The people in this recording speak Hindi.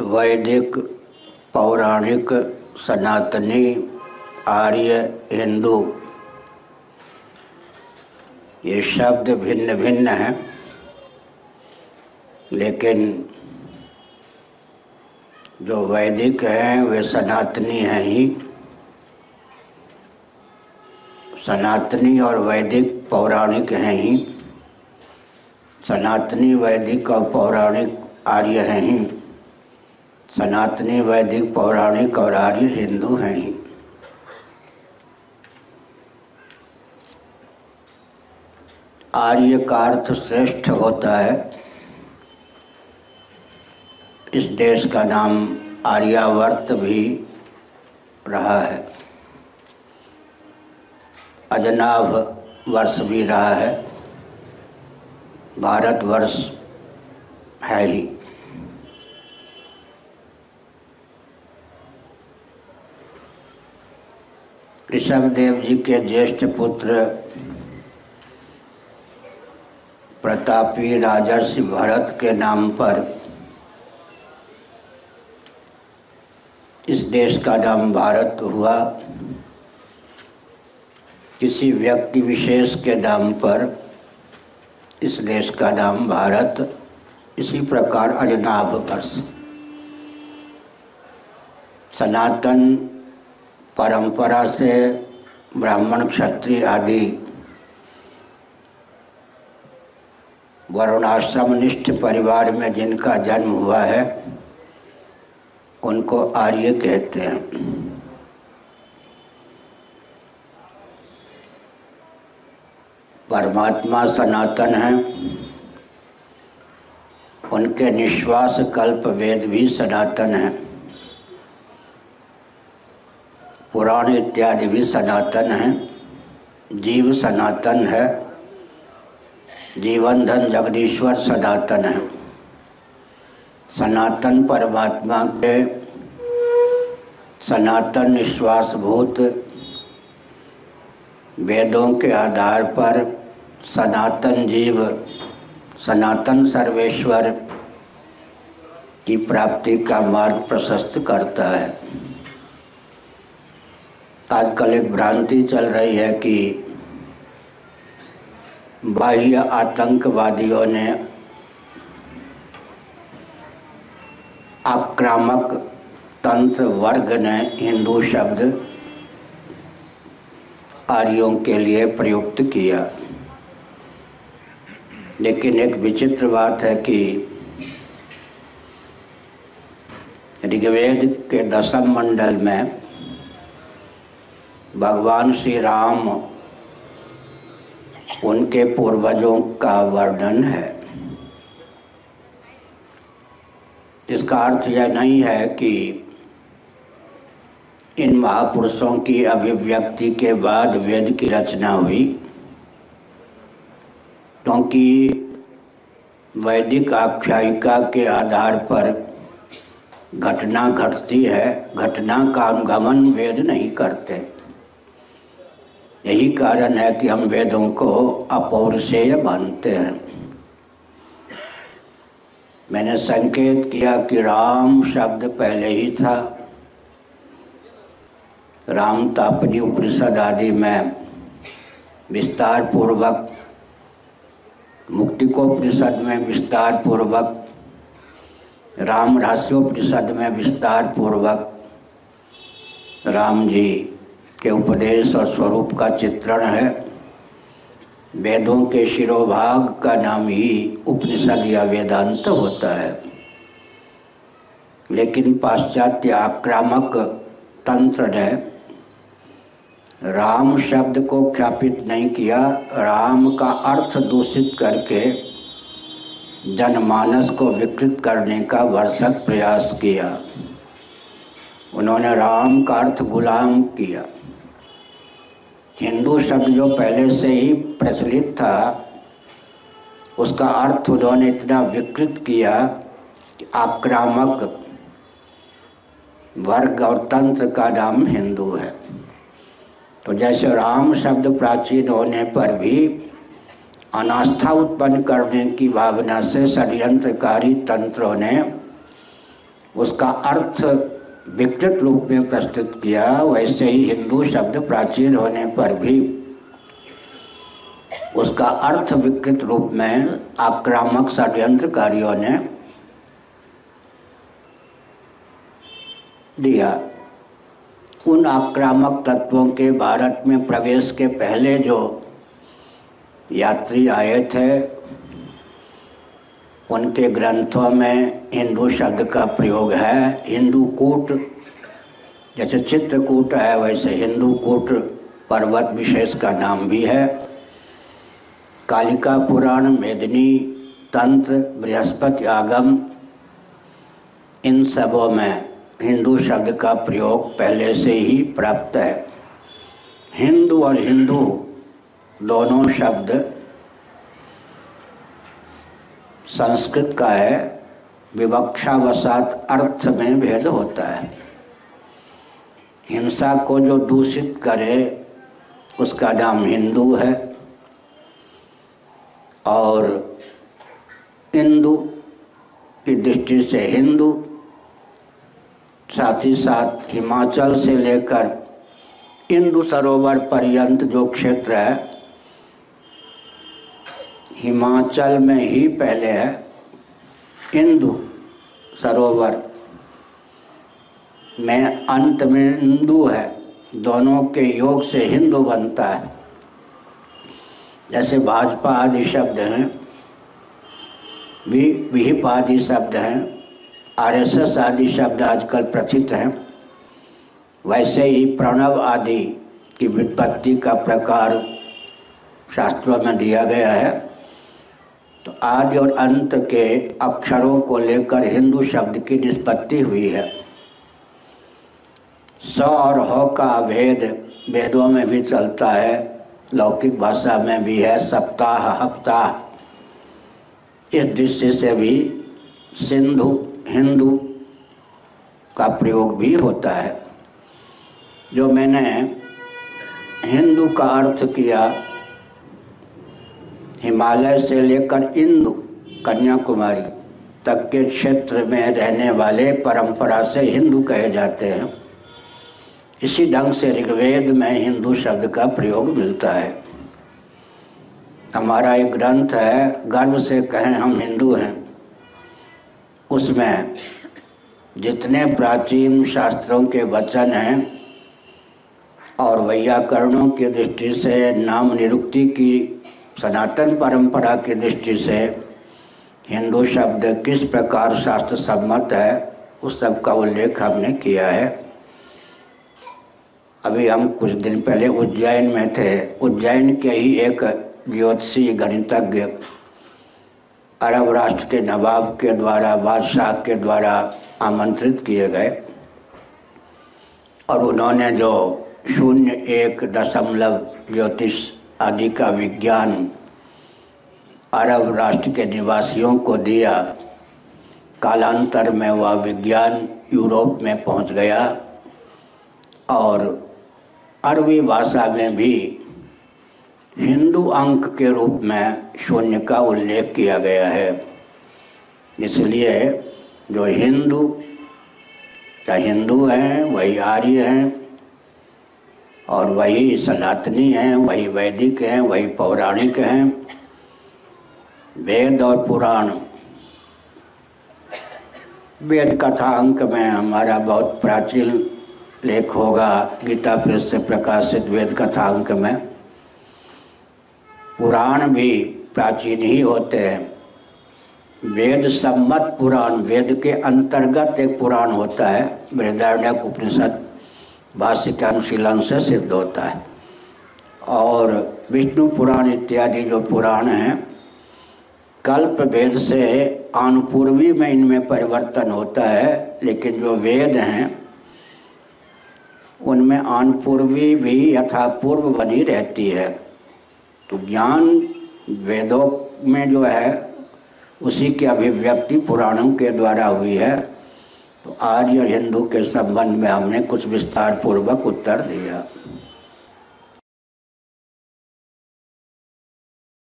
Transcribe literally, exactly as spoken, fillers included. वैदिक, पौराणिक, सनातनी, आर्य, हिंदू, ये शब्द भिन्न भिन्न हैं, लेकिन जो वैदिक हैं वे सनातनी हैं ही। सनातनी और वैदिक पौराणिक हैं ही। सनातनी, वैदिक और पौराणिक आर्य हैं ही। सनातनी, वैदिक, पौराणिक और आर्य हिंदू हैं ही। आर्य का अर्थ श्रेष्ठ होता है। इस देश का नाम आर्यावर्त भी रहा है, अजनाभ वर्ष भी रहा है, भारतवर्ष है ही। ऋषभ देव जी के ज्येष्ठ पुत्र प्रतापी राजर्षि भरत के नाम पर इस देश का नाम भारत हुआ। किसी व्यक्ति विशेष के नाम पर इस देश का नाम भारत, इसी प्रकार अजनाभ वर्ष। सनातन परंपरा से ब्राह्मण, क्षत्रिय आदि वर्णाश्रमनिष्ठ परिवार में जिनका जन्म हुआ है उनको आर्य कहते हैं। परमात्मा सनातन हैं, उनके निश्वास कल्प वेद भी सनातन हैं, पुराण इत्यादि भी सनातन हैं, जीव सनातन है, जीवन धन जगदीश्वर सनातन है। सनातन परमात्मा के सनातन निश्वासभूत वेदों के आधार पर सनातन जीव, सनातन सर्वेश्वर की प्राप्ति का मार्ग प्रशस्त करता है। आजकल एक भ्रांति चल रही है कि बाह्य आतंकवादियों ने आक्रामक तंत्र वर्ग ने हिंदू शब्द आर्यों के लिए प्रयुक्त किया, लेकिन एक विचित्र बात है कि ऋग्वेद के दशम मंडल में भगवान श्री राम, उनके पूर्वजों का वर्णन है। इसका अर्थ यह नहीं है कि इन महापुरुषों की अभिव्यक्ति के बाद वेद की रचना हुई, क्योंकि वैदिक आख्यायिका के आधार पर घटना घटती है, घटना का अनुगमन वेद नहीं करते। यही कारण है कि हम वेदों को अपौरुषेय मानते हैं। मैंने संकेत किया कि राम शब्द पहले ही था। राम तापनी उपनिषद आदि में विस्तार पूर्वक, मुक्तिकोपनिषद में विस्तार पूर्वक, राम रहस्योपनिषद में विस्तार पूर्वक राम जी के उपदेश और स्वरूप का चित्रण है। वेदों के शिरोभाग का नाम ही उपनिषद या वेदांत होता है, लेकिन पाश्चात्य आक्रामक तंत्र ने राम शब्द को ख्यापित नहीं किया, राम का अर्थ दूषित करके जनमानस को विकृत करने का भरसक प्रयास किया। उन्होंने राम का अर्थ गुलाम किया। हिंदू शब्द जो पहले से ही प्रचलित था उसका अर्थ उन्होंने इतना विकृत किया कि आक्रामक वर्ग और तंत्र का नाम हिंदू है। तो जैसे राम शब्द प्राचीन होने पर भी अनास्था उत्पन्न करने की भावना से षड्यंत्रकारी तंत्रों ने उसका अर्थ विकृत रूप में प्रस्तुत किया, वैसे ही हिंदू शब्द प्राचीन होने पर भी उसका अर्थ विकृत रूप में आक्रामक षड्यंत्रकारियों ने दिया। उन आक्रामक तत्वों के भारत में प्रवेश के पहले जो यात्री आए थे उनके ग्रंथों में हिंदू शब्द का प्रयोग है। हिंदूकूट, जैसे चित्रकूट है वैसे हिंदूकूट पर्वत विशेष का नाम भी है। कालिका पुराण, मेदिनी तंत्र, बृहस्पति आगम, इन सबों में हिंदू शब्द का प्रयोग पहले से ही प्राप्त है। हिंदू और हिंदू दोनों शब्द संस्कृत का है, विवक्षावसात अर्थ में भेद होता है। हिंसा को जो दूषित करे उसका नाम हिंदू है, और हिंदू की दृष्टि से हिंदू, साथ ही साथ हिमाचल से लेकर इंदु सरोवर पर्यंत जो क्षेत्र है, हिमाचल में ही पहले है इंदु सरोवर में, अंत में इंदु है, दोनों के योग से हिंदू बनता है। जैसे भाजपा आदि शब्द हैं, भी विहिप आदि शब्द हैं, आरएसएस आदि शब्द आजकल प्रचलित हैं, वैसे ही प्रणव आदि की व्युत्पत्ति का प्रकार शास्त्रों में दिया गया है। तो आदि और अंत के अक्षरों को लेकर हिंदू शब्द की निष्पत्ति हुई है। स और ह का भेद वेदों में भी चलता है, लौकिक भाषा में भी है, सप्ताह, हफ्ताह। इस दृष्टि से भी सिंधु हिंदू का प्रयोग भी होता है। जो मैंने हिंदू का अर्थ किया, हिमालय से लेकर इंदु, कन्याकुमारी तक के क्षेत्र में रहने वाले परंपरा से हिंदू कहे जाते हैं। इसी ढंग से ऋग्वेद में हिंदू शब्द का प्रयोग मिलता है। हमारा एक ग्रंथ है, गर्व से कहें हम हिंदू हैं, उसमें जितने प्राचीन शास्त्रों के वचन हैं और वैयाकरणों की दृष्टि से, नाम निरुक्ति की सनातन परंपरा की दृष्टि से हिंदू शब्द किस प्रकार शास्त्र सम्मत है, उस सब का उल्लेख हमने किया है। अभी हम कुछ दिन पहले उज्जैन में थे। उज्जैन के ही एक ज्योतिषी गणितज्ञ अरब राष्ट्र के नवाब के द्वारा, बादशाह के द्वारा आमंत्रित किए गए, और उन्होंने जो शून्य, एक, दशमलव, ज्योतिष आदि का विज्ञान अरब राष्ट्र के निवासियों को दिया। कालांतर में वह विज्ञान यूरोप में पहुंच गया और अरबी भाषा में भी हिंदू अंक के रूप में शून्य का उल्लेख किया गया है। इसलिए जो हिंदू या हिंदू हैं वही आर्य हैं, और वही सनातनी हैं, वही वैदिक हैं, वही पौराणिक हैं। वेद और पुराण, वेद कथा अंक में हमारा बहुत प्राचीन लेख होगा, गीता प्रेस से प्रकाशित वेद कथा अंक में। पुराण भी प्राचीन ही होते हैं। वेद सम्मत पुराण, वेद के अंतर्गत एक पुराण होता है, बृहदारण्यक उपनिषद भाष्य के अनुशीलन से सिद्ध होता है। और विष्णु पुराण इत्यादि जो पुराण हैं, कल्प वेद से आनुपूर्वी में इनमें परिवर्तन होता है, लेकिन जो वेद हैं उनमें आनुपूर्वी भी यथापूर्व बनी रहती है। तो ज्ञान वेदों में जो है उसी की अभिव्यक्ति पुराणों के द्वारा हुई है। तो आर्य और हिंदू के संबंध में हमने कुछ विस्तार पूर्वक उत्तर दिया।